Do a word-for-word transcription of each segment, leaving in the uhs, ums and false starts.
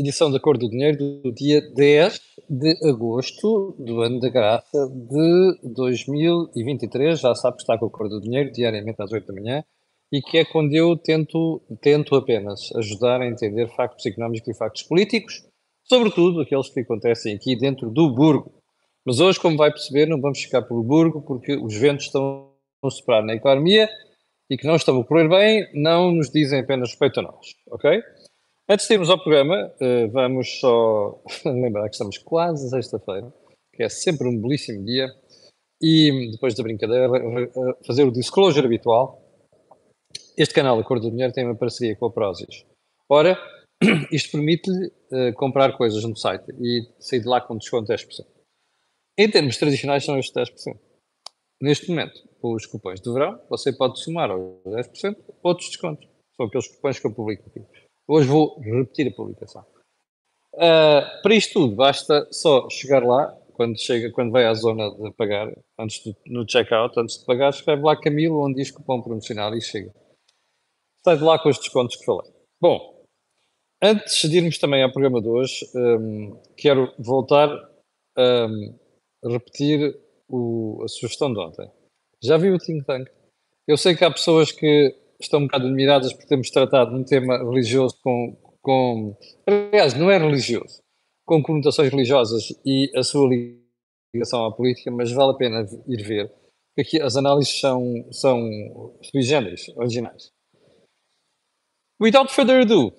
edição da Cor do Dinheiro do dia dez de agosto do ano da graça de dois mil e vinte e três. Já sabe que está com a Cor do Dinheiro diariamente às oito da manhã e que é quando eu tento, tento apenas ajudar a entender factos económicos e factos políticos, sobretudo aqueles que acontecem aqui dentro do burgo. Mas hoje, como vai perceber, não vamos ficar pelo burgo porque os ventos estão a soprar na economia e que não estão a correr bem, não nos dizem apenas respeito a nós, ok? Antes de irmos ao programa, vamos só lembrar que estamos quase sexta-feira, que é sempre um belíssimo dia, e depois da brincadeira, fazer o disclosure habitual. Este canal, A Cor do Dinheiro, tem uma parceria com a Prozis. Ora, isto permite-lhe comprar coisas no site e sair de lá com desconto de dez por cento. Em termos tradicionais, são estes dez por cento. Neste momento, com os cupons de verão, você pode somar aos dez por cento outros descontos. São aqueles cupons que eu publico aqui. Hoje vou repetir a publicação. Uh, para isto tudo, basta só chegar lá, quando, chega, quando vai à zona de pagar, antes de, no check-out, antes de pagar, escreve lá Camilo, onde diz cupom promocional e chega. Sai de lá com os descontos que falei. Bom, antes de irmos também ao programa de hoje, um, quero voltar a um, repetir O, a sugestão de ontem. Já viu o Think Tank? Eu sei que há pessoas que estão um bocado admiradas por termos tratado um tema religioso com, com... Aliás, não é religioso, com conotações religiosas e a sua ligação à política, mas vale a pena ir ver, porque aqui as análises são, são sui generis, originais. Without further ado,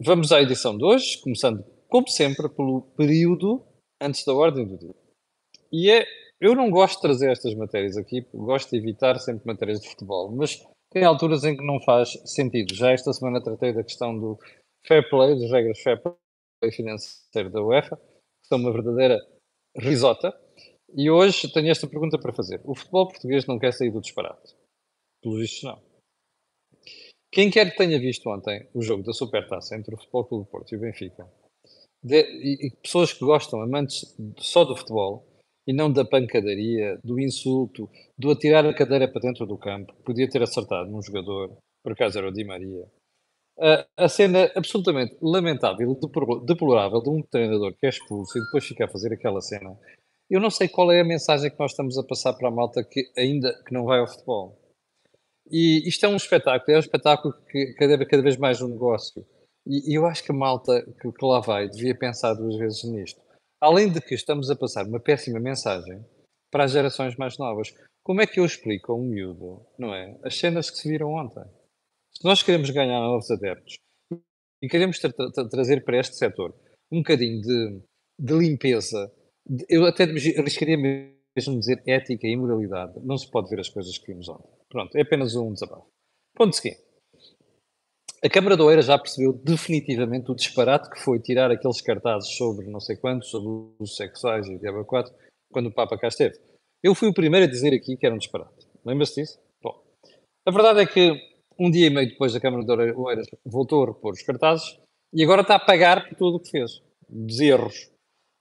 vamos à edição de hoje, começando, como sempre, pelo período antes da ordem do dia. E é... Eu não gosto de trazer estas matérias aqui, gosto de evitar sempre matérias de futebol, mas tem alturas em que não faz sentido. Já esta semana tratei da questão do fair play, das regras fair play financeiro da UEFA, que são uma verdadeira risota, e hoje tenho esta pergunta para fazer. O futebol português não quer sair do disparate? Pelo visto, não. Quem quer que tenha visto ontem o jogo da Supertaça entre o Futebol Clube do Porto e o Benfica, de, e, e pessoas que gostam, amantes só do futebol, e não da pancadaria, do insulto, do atirar a cadeira para dentro do campo, que podia ter acertado num jogador, por acaso era o Di Maria. A, a cena absolutamente lamentável, deplorável, de um treinador que é expulso e depois fica a fazer aquela cena. Eu não sei qual é a mensagem que nós estamos a passar para a malta que ainda que não vai ao futebol. E isto é um espetáculo, é um espetáculo que cada, cada vez mais um negócio. E, e eu acho que a malta que, que lá vai devia pensar duas vezes nisto. Além de que estamos a passar uma péssima mensagem para as gerações mais novas. Como é que eu explico a um miúdo, não é? As cenas que se viram ontem. Se nós queremos ganhar novos adeptos e queremos tra tra trazer para este setor um bocadinho de, de limpeza, de, eu até arriscaria mesmo dizer ética e moralidade, não se pode ver as coisas que vimos ontem. Pronto, é apenas um desabafo. Ponto seguinte. A Câmara de Oeiras já percebeu definitivamente o disparate que foi tirar aqueles cartazes sobre não sei quantos, sobre os sexuais e o diabo quatro, quando o Papa cá esteve. Eu fui o primeiro a dizer aqui que era um disparate. Lembra-se disso? Bom, a verdade é que um dia e meio depois a Câmara de Oeiras voltou a repor os cartazes e agora está a pagar por tudo o que fez. Dos erros.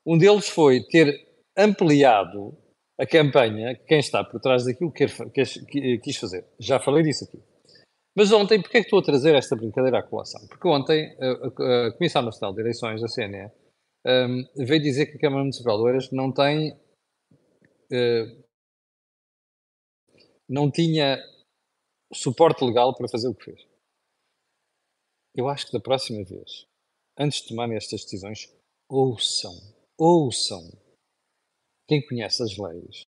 Um deles foi ter ampliado a campanha que quem está por trás daquilo que quis fazer. Já falei disso aqui. Mas ontem, porque é que estou a trazer esta brincadeira à colação? Porque ontem a, a Comissão Nacional de Eleições, a C N E, um, veio dizer que a Câmara Municipal de Oeiras não tem, uh, não tinha suporte legal para fazer o que fez. Eu acho que da próxima vez, antes de tomarem estas decisões, ouçam, ouçam quem conhece as leis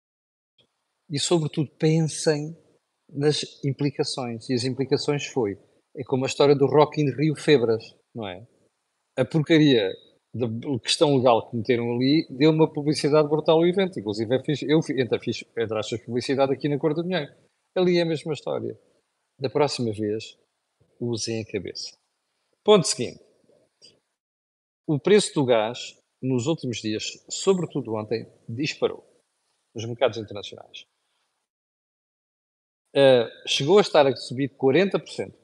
e, sobretudo, pensem nas implicações, e as implicações foi, é como a história do Rock in Rio Febras, não é? A porcaria da questão legal que meteram ali deu uma publicidade brutal ao evento, inclusive eu fiz, eu fiz entre aspas publicidade aqui na Cor do Dinheiro, ali é a mesma história. Da próxima vez, usem a cabeça. Ponto seguinte, o preço do gás nos últimos dias, sobretudo ontem, disparou nos mercados internacionais. Uh, chegou a estar a subir quarenta por cento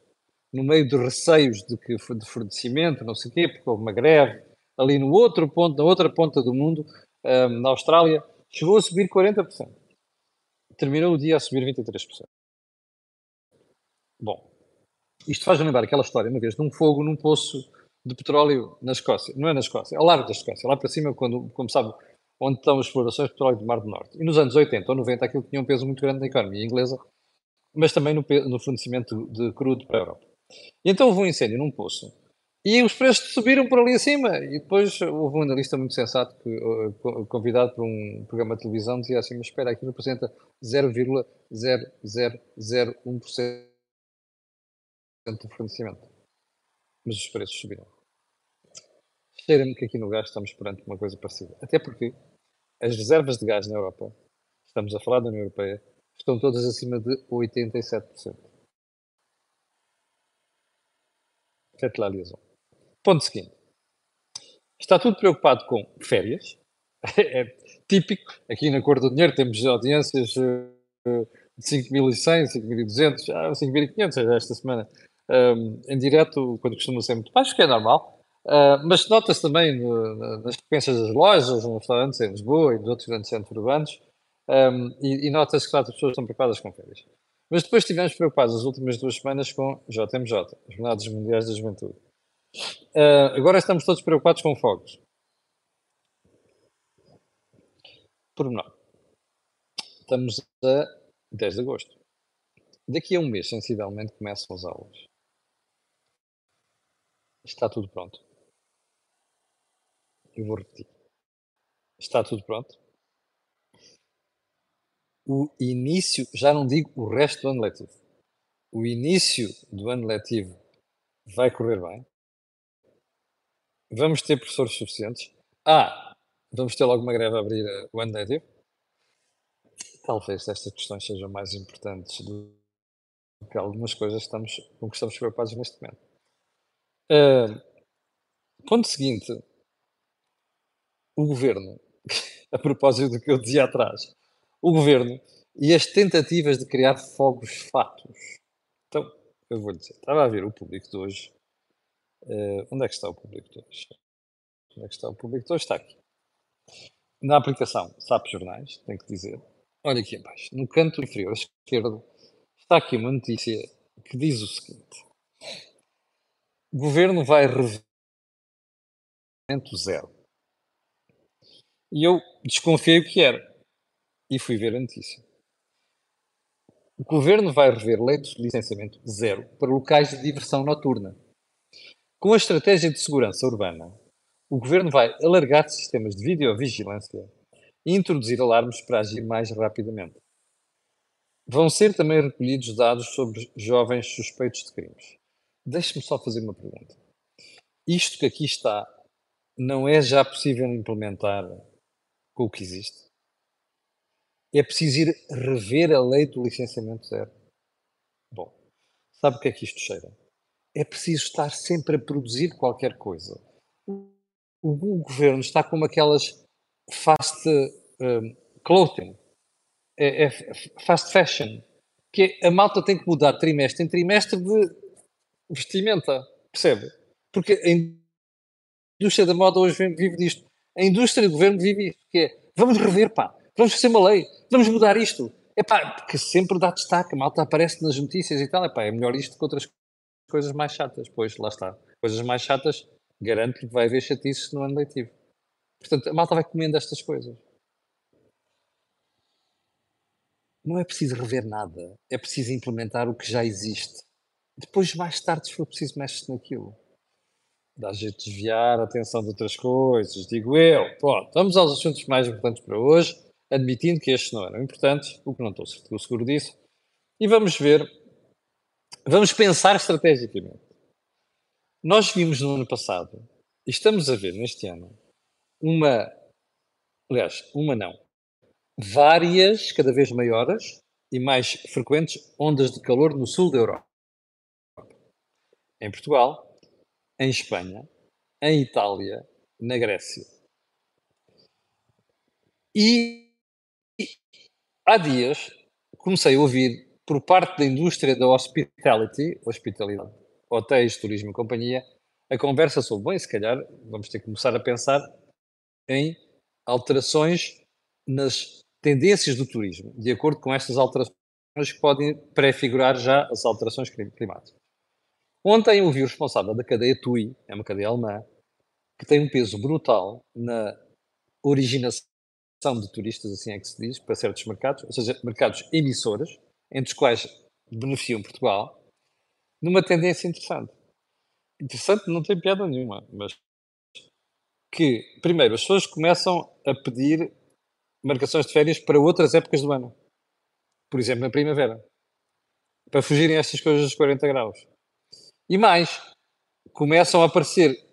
no meio de receios de, que, de fornecimento, não sei o quê, porque houve uma greve ali no outro ponto, na outra ponta do mundo, uh, na Austrália, chegou a subir quarenta por cento. Terminou o dia a subir vinte e três por cento. Bom, isto faz lembrar aquela história, uma vez, de um fogo num poço de petróleo na Escócia, não é na Escócia, ao largo da Escócia, lá para cima, quando, como sabe, onde estão as explorações de petróleo do Mar do Norte. E nos anos oitenta ou noventa aquilo tinha um peso muito grande na economia inglesa, mas também no, no fornecimento de crudo para a Europa. E então houve um incêndio num poço, e os preços subiram por ali acima, e depois houve um analista muito sensato, que, convidado por um programa de televisão, dizia assim, mas espera, aquilo representa zero vírgula zero zero zero um por cento do fornecimento. Mas os preços subiram. Cheira-me que aqui no gás estamos perante uma coisa parecida. Até porque as reservas de gás na Europa, estamos a falar da União Europeia, estão todas acima de oitenta e sete por cento. Fete lá a liaison. Ponto seguinte. Está tudo preocupado com férias. É típico. Aqui na Cor do Dinheiro temos audiências de cinco mil e cem, cinco mil e duzentos, cinco mil e quinhentos esta semana. Um, em direto, quando costuma ser muito baixo, que é normal. Uh, mas nota-se também no, no, nas frequências das lojas, nos restaurantes em Lisboa e nos outros grandes centros urbanos. Um, e e nota-se que claro, as pessoas estão preocupadas com férias. Mas depois estivemos preocupados as últimas duas semanas com J M J, Jornadas Mundiais da Juventude. Uh, agora estamos todos preocupados com fogos. Pormenor. Estamos a dez de agosto. Daqui a um mês, sensivelmente, começam as aulas. Está tudo pronto. Eu vou repetir. Está tudo pronto. O início, já não digo o resto do ano letivo, o início do ano letivo vai correr bem. Vamos ter professores suficientes. Ah, vamos ter logo uma greve a abrir o ano letivo. Talvez estas questões sejam mais importantes do que algumas coisas estamos, com que estamos preocupados neste momento. Uh, ponto seguinte, o governo, a propósito do que eu dizia atrás, o governo e as tentativas de criar fogos-fatos. Então, eu vou dizer, estava a ver o público de hoje. Uh, onde é que está o público de hoje? Onde é que está o público de hoje? Está aqui. Na aplicação Sapo Jornais, tenho que dizer. Olha aqui em baixo, no canto inferior esquerdo, está aqui uma notícia que diz o seguinte. O governo vai rever o zero. E eu desconfiei o que era. E fui ver a notícia. O governo vai rever leitos de licenciamento zero para locais de diversão noturna. Com a estratégia de segurança urbana, o governo vai alargar sistemas de videovigilância e introduzir alarmes para agir mais rapidamente. Vão ser também recolhidos dados sobre jovens suspeitos de crimes. Deixe-me só fazer uma pergunta. Isto que aqui está, não é já possível implementar com o que existe? É preciso ir rever a lei do licenciamento zero. Bom, sabe o que é que isto cheira? É preciso estar sempre a produzir qualquer coisa. O, o governo está como aquelas fast um, clothing, é, é fast fashion, que a malta tem que mudar trimestre em trimestre de vestimenta, percebe? Porque a indústria da moda hoje vive disto. A indústria do governo vive isto, que é, vamos rever, pá. Vamos fazer uma lei, vamos mudar isto. Epá, porque sempre dá destaque, a malta aparece nas notícias e tal. Epá, é melhor isto que outras coisas mais chatas. Pois, lá está. Coisas mais chatas, garanto que vai haver chatices no ano letivo. Portanto, a malta vai comendo estas coisas. Não é preciso rever nada. É preciso implementar o que já existe. Depois, mais tarde, se for preciso, mexe-se naquilo. Dá jeito de desviar a atenção de outras coisas. Digo eu. Pronto, vamos aos assuntos mais importantes para hoje. Admitindo que estes não eram importantes, o que não estou seguro disso, e vamos ver, vamos pensar estrategicamente. Nós vimos no ano passado, e estamos a ver neste ano, uma, aliás, uma não, várias, cada vez maiores e mais frequentes ondas de calor no sul da Europa. Em Portugal, em Espanha, em Itália, na Grécia. E há dias, comecei a ouvir, por parte da indústria da hospitality, hospitalidade, hotéis, turismo e companhia, a conversa sobre, bem, se calhar, vamos ter que começar a pensar em alterações nas tendências do turismo, de acordo com estas alterações que podem prefigurar já as alterações climáticas. Ontem ouvi o responsável da cadeia T U I, é uma cadeia alemã, que tem um peso brutal na originação de turistas, assim é que se diz, para certos mercados, ou seja, mercados emissores, entre os quais beneficiam Portugal, numa tendência interessante. Interessante não tem piada nenhuma, mas que, primeiro, as pessoas começam a pedir marcações de férias para outras épocas do ano. Por exemplo, na primavera. Para fugirem a estas coisas dos quarenta graus. E mais, começam a aparecer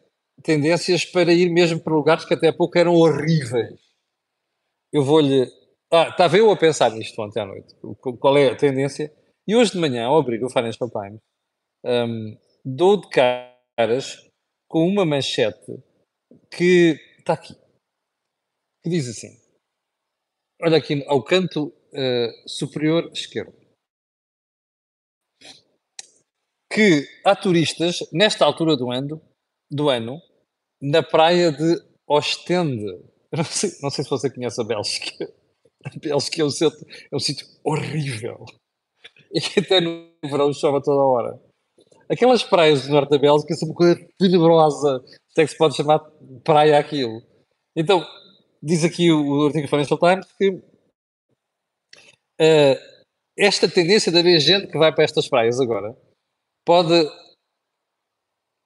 tendências para ir mesmo para lugares que até há pouco eram horríveis. Eu vou-lhe... Ah, estava eu a pensar nisto ontem à noite. Qual é a tendência? E hoje de manhã, ao abrir o Financial Times, um, dou de caras com uma manchete que está aqui. Que diz assim. Olha aqui ao canto uh, superior esquerdo. Que há turistas, nesta altura do ano, do ano na praia de Ostende. Eu não sei, não sei se você conhece a Bélgica. A Bélgica é um, centro, é um sítio horrível. E que até no verão chove toda a hora. Aquelas praias do norte da Bélgica são uma coisa tenebrosa. Até que se pode chamar praia aquilo. Então, diz aqui o artigo Financial Times que uh, esta tendência de haver gente que vai para estas praias agora pode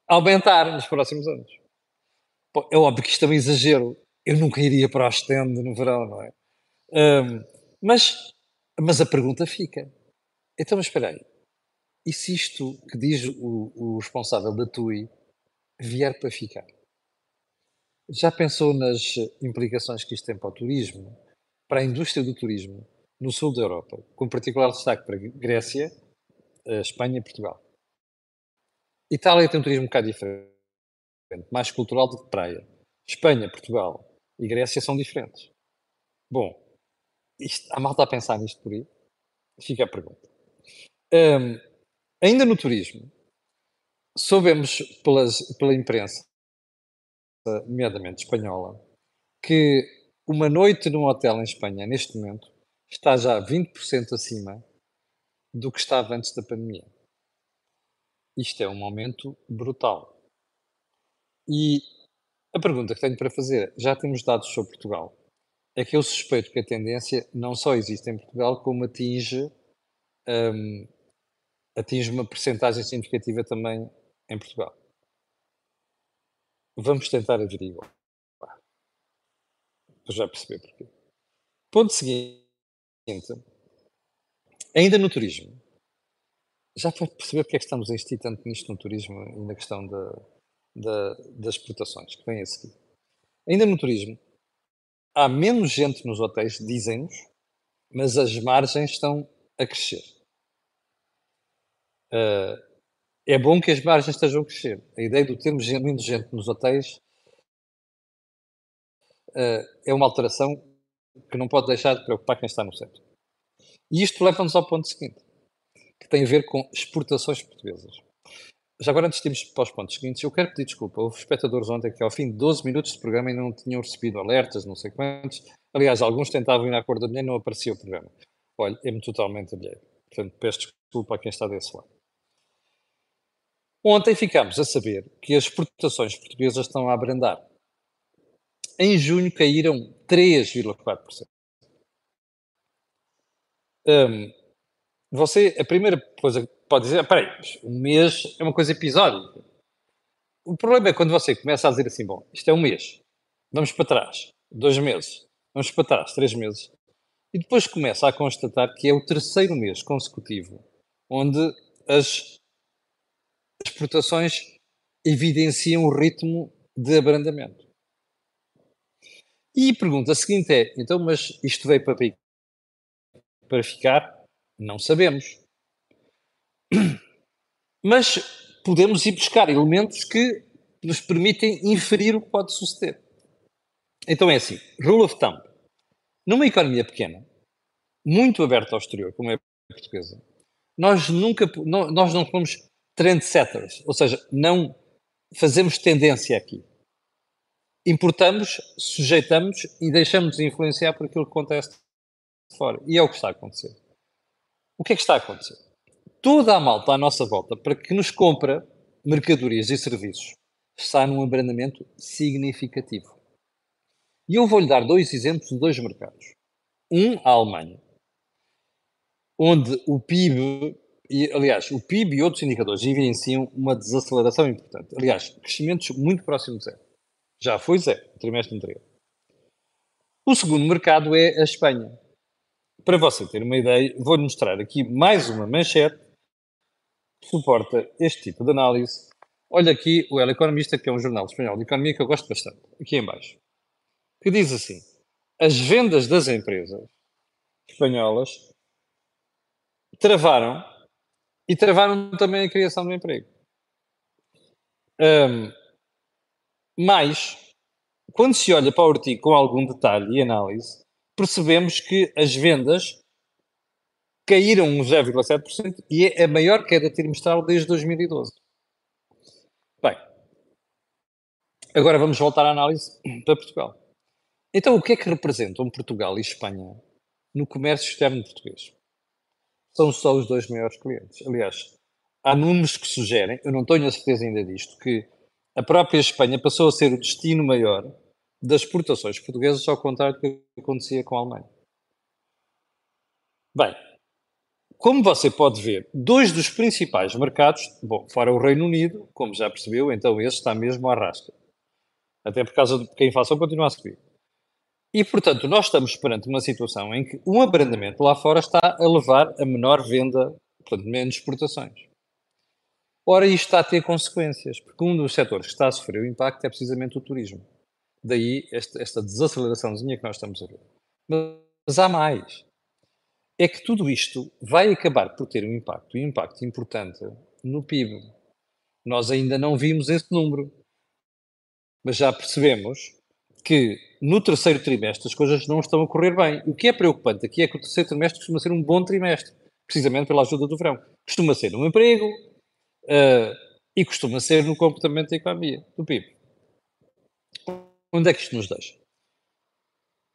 aumentar nos próximos anos. Pô, é óbvio que isto é um exagero. Eu nunca iria para a Ostende no verão, não é? Um, mas, mas a pergunta fica. Então, mas espera aí. E se isto que diz o, o responsável da T U I vier para ficar? Já pensou nas implicações que isto tem para o turismo, para a indústria do turismo, no sul da Europa, com particular destaque para a Grécia, a Espanha e Portugal? Itália tem um turismo um bocado diferente, mais cultural do que praia. Espanha, Portugal e Grécia são diferentes. Bom, isto, a malta a pensar nisto por aí? Fica a pergunta. Um, ainda no turismo, soubemos pelas, pela imprensa, nomeadamente espanhola, que uma noite num hotel em Espanha, neste momento, está já vinte por cento acima do que estava antes da pandemia. Isto é um aumento brutal. E a pergunta que tenho para fazer, já temos dados sobre Portugal, é que eu suspeito que a tendência não só existe em Portugal, como atinge, um, atinge uma percentagem significativa também em Portugal. Vamos tentar averiguar. Para já perceber porquê. Ponto seguinte. Ainda no turismo. Já para perceber porque é que estamos a insistir tanto nisto no turismo e na questão da, da, das exportações, que vem a seguir. Ainda no turismo, há menos gente nos hotéis, dizem-nos, mas as margens estão a crescer. Uh, É bom que as margens estejam a crescer. A ideia de termos menos gente nos hotéis uh, é uma alteração que não pode deixar de preocupar quem está no setor. E isto leva-nos ao ponto seguinte, que tem a ver com exportações portuguesas. Já agora, antes de irmos para os pontos seguintes, eu quero pedir desculpa. Houve espectadores ontem que, ao fim de doze minutos de programa, ainda não tinham recebido alertas, não sei quantos. Aliás, alguns tentavam ir à cor da mulher e não aparecia o programa. Olha, é-me totalmente alheio. Portanto, peço desculpa a quem está desse lado. Ontem ficámos a saber que as exportações portuguesas estão a abrandar. Em junho caíram três vírgula quatro por cento. Um, você, a primeira coisa que pode dizer, espera aí, um mês é uma coisa episódica. O problema é quando você começa a dizer assim, bom, isto é um mês, vamos para trás, dois meses, vamos para trás, três meses, e depois começa a constatar que é o terceiro mês consecutivo onde as As exportações evidenciam o ritmo de abrandamento. E a pergunta seguinte é, então, mas isto veio para, para ficar? Não sabemos. Mas podemos ir buscar elementos que nos permitem inferir o que pode suceder. Então é assim, rule of thumb. Numa economia pequena, muito aberta ao exterior, como é a portuguesa, nós nunca, não, nós não somos trendsetters, ou seja, não fazemos tendência aqui. Importamos, sujeitamos e deixamos de influenciar por aquilo que acontece de fora. E é o que está a acontecer. O que é que está a acontecer? Toda a malta à nossa volta, para que nos compra, mercadorias e serviços está num abrandamento significativo. E eu vou-lhe dar dois exemplos de dois mercados. Um, a Alemanha, onde o P I B, e, aliás, o P I B e outros indicadores evidenciam uma desaceleração importante. Aliás, crescimentos muito próximos de zero. Já foi zero no trimestre anterior. O segundo mercado é a Espanha. Para você ter uma ideia, vou-lhe mostrar aqui mais uma manchete que suporta este tipo de análise. Olha aqui o El Economista, que é um jornal espanhol de economia que eu gosto bastante, aqui em baixo, que diz assim: as vendas das empresas espanholas travaram e travaram também a criação de emprego. Um, mas, quando se olha para o artigo com algum detalhe e análise, percebemos que as vendas caíram zero vírgula sete por cento e é a maior queda trimestral desde dois mil e doze. Bem, agora vamos voltar à análise para Portugal. Então, o que é que representam Portugal e Espanha no comércio externo português? São só os dois maiores clientes. Aliás, há números que sugerem, eu não tenho a certeza ainda disto, que a própria Espanha passou a ser o destino maior das exportações portuguesas, ao contrário do que acontecia com a Alemanha. Bem, como você pode ver, dois dos principais mercados, bom, fora o Reino Unido, como já percebeu, então esse está mesmo à rasca. Até por causa de que a inflação continua a subir. E, portanto, nós estamos perante uma situação em que um abrandamento lá fora está a levar a menor venda, portanto, menos exportações. Ora, isto está a ter consequências, porque um dos setores que está a sofrer o impacto é precisamente o turismo. Daí esta, esta desaceleraçãozinha que nós estamos a ver. Mas há mais. É que tudo isto vai acabar por ter um impacto, e um impacto importante, no P I B. Nós ainda não vimos esse número, mas já percebemos que no terceiro trimestre as coisas não estão a correr bem. O que é preocupante aqui é que o terceiro trimestre costuma ser um bom trimestre, precisamente pela ajuda do verão. Costuma ser um emprego uh, e costuma ser no comportamento da economia, do P I B. Onde é que isto nos deixa?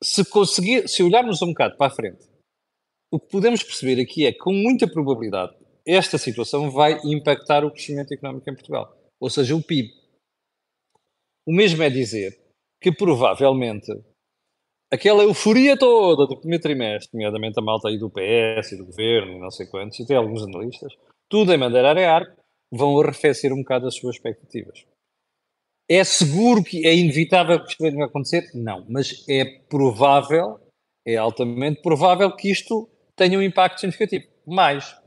Se, conseguir, se olharmos um bocado para a frente, o que podemos perceber aqui é que, com muita probabilidade, esta situação vai impactar o crescimento económico em Portugal, ou seja, o P I B. O mesmo é dizer que, provavelmente, aquela euforia toda do primeiro trimestre, nomeadamente a malta aí do P S e do Governo e não sei quantos, e até alguns analistas, tudo em madeira a ar, vão arrefecer um bocado as suas expectativas. É seguro que é inevitável que isto venha a acontecer? Não, mas é provável, é altamente provável que isto tenha um impacto significativo. Mas,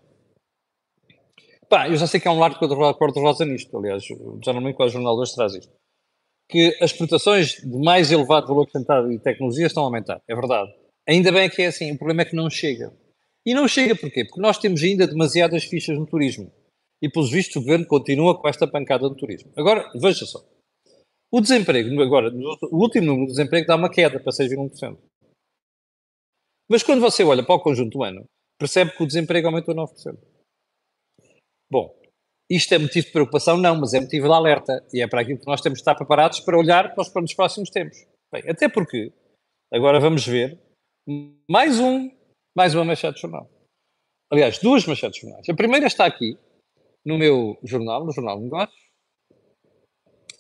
pá, eu já sei que há um largo cor-de-rosa nisto, aliás, já não me lembro qual jornal hoje traz isto, que as exportações de mais elevado valor acrescentado e tecnologia estão a aumentar, é verdade. Ainda bem que é assim, o problema é que não chega. E não chega porquê? Porque nós temos ainda demasiadas fichas no turismo e, pelos vistos, o governo continua com esta pancada do turismo. Agora, veja só. O desemprego, agora, o último número de desemprego dá uma queda para seis vírgula um por cento. Mas quando você olha para o conjunto do ano, percebe que o desemprego aumentou nove por cento. Bom, isto é motivo de preocupação? Não, mas é motivo de alerta. E é para aquilo que nós temos de estar preparados para olhar para os, para os próximos tempos. Bem, até porque, agora vamos ver, mais um, mais uma manchete de jornal. Aliás, duas manchetes de jornais. A primeira está aqui, no meu jornal, no Jornal de Negócios,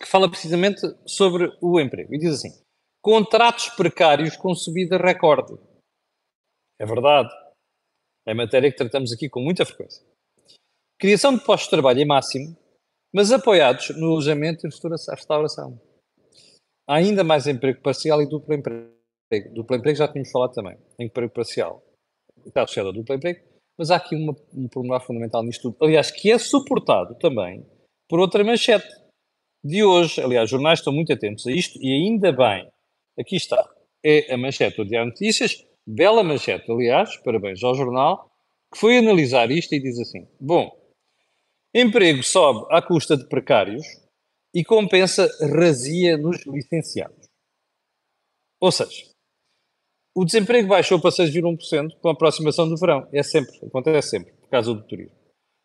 que fala precisamente sobre o emprego. E diz assim: contratos precários com subida recorde. É verdade. É matéria que tratamos aqui com muita frequência. Criação de postos de trabalho é máximo, mas apoiados no alojamento e restauração. Há ainda mais emprego parcial e duplo emprego. Duplo emprego já tínhamos falado também. Emprego parcial está associado a duplo emprego, mas há aqui uma, um problema fundamental nisto tudo. Aliás, que é suportado também por outra manchete de hoje. Aliás, os jornais estão muito atentos a isto e ainda bem. Aqui está. É a manchete do Diário de Notícias, bela manchete, aliás, parabéns ao jornal, que foi analisar isto e diz assim: bom, emprego sobe à custa de precários e compensa razia nos licenciados. Ou seja, o desemprego baixou para seis vírgula um por cento com a aproximação do verão. É sempre, acontece sempre, por causa do turismo.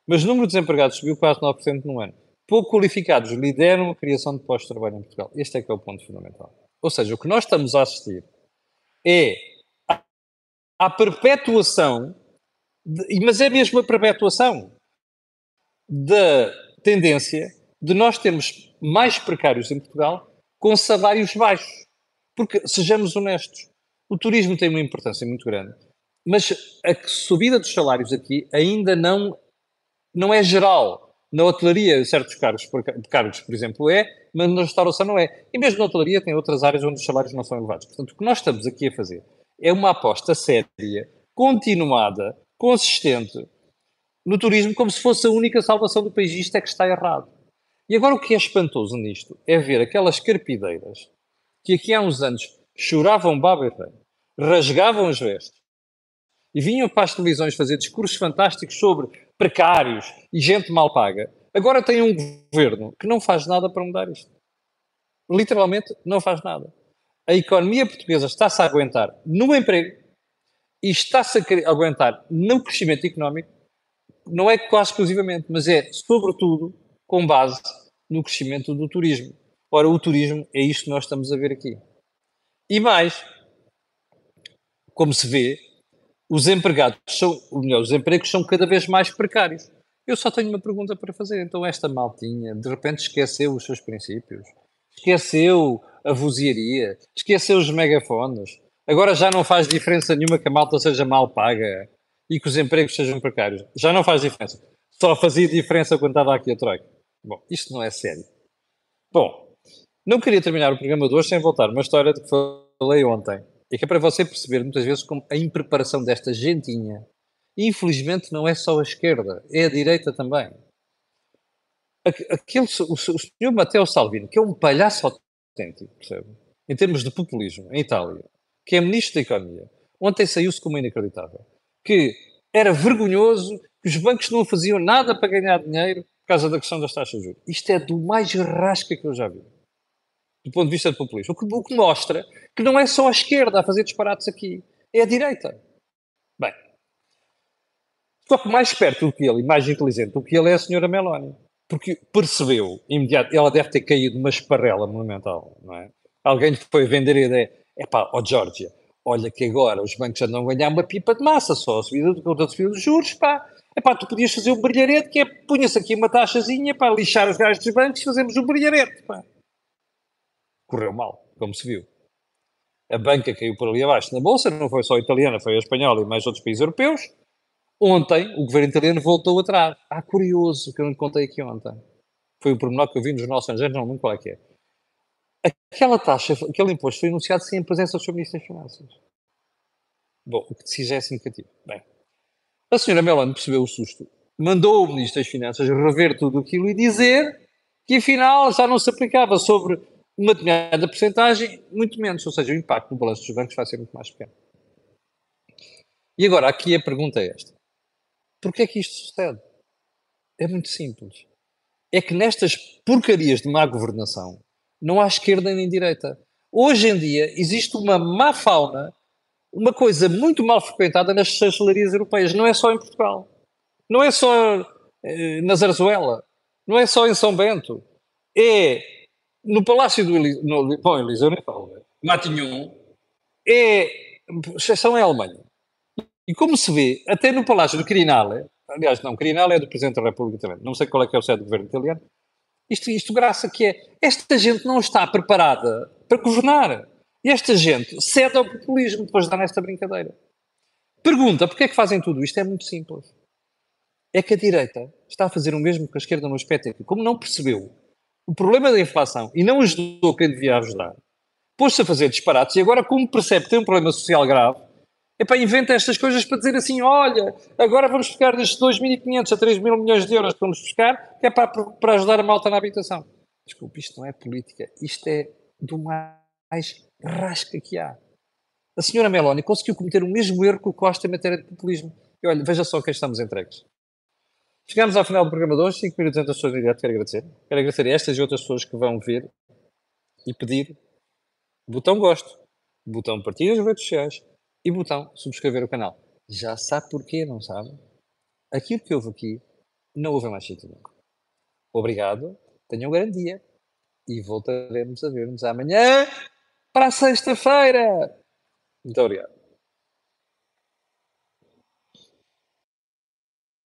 Mas o número de desempregados subiu quase nove por cento no ano. Pouco qualificados lideram a criação de postos de trabalho em Portugal. Este é que é o ponto fundamental. Ou seja, o que nós estamos a assistir é à perpetuação, de, mas é mesmo a perpetuação da tendência de nós termos mais precários em Portugal com salários baixos. Porque, sejamos honestos, o turismo tem uma importância muito grande, mas a subida dos salários aqui ainda não, não é geral. Na hotelaria, certos cargos por, cargos, por exemplo, é, mas na restauração não é. E mesmo na hotelaria tem outras áreas onde os salários não são elevados. Portanto, o que nós estamos aqui a fazer é uma aposta séria, continuada, consistente, no turismo, como se fosse a única salvação do país. Isto é que está errado. E agora o que é espantoso nisto é ver aquelas carpideiras que aqui há uns anos choravam baba e rei, rasgavam as vestes e vinham para as televisões fazer discursos fantásticos sobre precários e gente mal paga. Agora tem um governo que não faz nada para mudar isto. Literalmente não faz nada. A economia portuguesa está-se a aguentar no emprego e está-se a aguentar no crescimento económico, não é quase exclusivamente, mas é sobretudo com base no crescimento do turismo. Ora, o turismo é isto que nós estamos a ver aqui. E mais, como se vê, os empregados são, ou melhor, os empregos são cada vez mais precários. Eu só tenho uma pergunta para fazer. Então esta maltinha, de repente, esqueceu os seus princípios, esqueceu a vozearia, esqueceu os megafones. Agora já não faz diferença nenhuma que a malta seja mal paga e que os empregos sejam precários. Já não faz diferença. Só fazia diferença quando estava aqui a Troika. Bom, isto não é sério. Bom, não queria terminar o programa de hoje sem voltar uma história de que falei ontem. E que é para você perceber muitas vezes como a impreparação desta gentinha, infelizmente, não é só a esquerda, é a direita também. Aquele, o, o senhor Matteo Salvini, que é um palhaço autêntico, percebe? Em termos de populismo, em Itália, que é ministro da Economia, ontem saiu-se como inacreditável. Que era vergonhoso, que os bancos não faziam nada para ganhar dinheiro por causa da questão das taxas de juros. Isto é do mais rasca que eu já vi, do ponto de vista de populismo. O que, o que mostra que não é só a esquerda a fazer disparates aqui, é a direita. Bem, só que mais perto do que ele, e mais inteligente do que ele, é a senhora Meloni. Porque percebeu, imediato, ela deve ter caído numa esparrela monumental, não é? Alguém lhe foi vender a ideia, epá, ó Geórgia, olha que agora os bancos já não ganham uma pipa de massa, só a subida do conta de subida dos juros, pá. Epá, tu podias fazer um brilharete, que é, punha-se aqui uma taxazinha para lixar os gajos dos bancos e fazemos um brilharete, pá. Correu mal, como se viu. A banca caiu por ali abaixo na Bolsa, não foi só a italiana, foi a espanhola e mais outros países europeus. Ontem, o governo italiano voltou atrás. Ah, curioso, que eu não contei aqui ontem. Foi o pormenor que eu vi no Jornal de Negócios, não lembro qual é que é. Aquela taxa, aquele imposto foi anunciado sem a presença do senhor Ministro das Finanças. Bom, o que de si já é significativo. Bem, a senhora Meloni percebeu o susto. Mandou o Ministro das Finanças rever tudo aquilo e dizer que afinal já não se aplicava sobre uma determinada porcentagem, muito menos. Ou seja, o impacto no balanço dos bancos vai ser muito mais pequeno. E agora, aqui a pergunta é esta. Porquê é que isto sucede? É muito simples. É que nestas porcarias de má governação não há esquerda nem direita. Hoje em dia existe uma má fauna, uma coisa muito mal frequentada nas chancelarias europeias. Não é só em Portugal. Não é só eh, na Zarzuela. Não é só em São Bento. É no Palácio do Elisão. Bom, Elisão nem fala. Matignon. É, exceção é a Alemanha. E como se vê, até no Palácio do Quirinale, aliás, não, Quirinale é do Presidente da República também, não sei qual é que é o sede do governo italiano, Isto, isto graça que é, esta gente não está preparada para governar. Esta gente cede ao populismo depois de dar nesta brincadeira. Pergunta, porquê é que fazem tudo isto? É muito simples. É que a direita está a fazer o mesmo que a esquerda no aspecto aqui. Como não percebeu o problema da inflação e não ajudou quem devia ajudar, pôs-se a fazer disparates e agora, como percebe que tem um problema social grave, é para inventar estas coisas para dizer assim, olha, agora vamos buscar destes dois mil e quinhentos a três mil milhões de euros que vamos buscar, que é para, para ajudar a malta na habitação. Desculpe, isto não é política. Isto é do mais rasca que há. A senhora Meloni conseguiu cometer o mesmo erro que o Costa em matéria de populismo. E olha, veja só quem estamos entregues. Chegámos ao final do programa de hoje, cinco minutos antes das pessoas no direto, quero agradecer. Quero agradecer a estas e outras pessoas que vão ver e pedir botão gosto, botão partilha nas redes sociais, e botão subscrever o canal. Já sabe porquê, não sabe? Aquilo que houve aqui, não houve mais sítio nenhum. Obrigado, tenham um grande dia e voltaremos a ver-nos amanhã para a sexta-feira. Muito obrigado.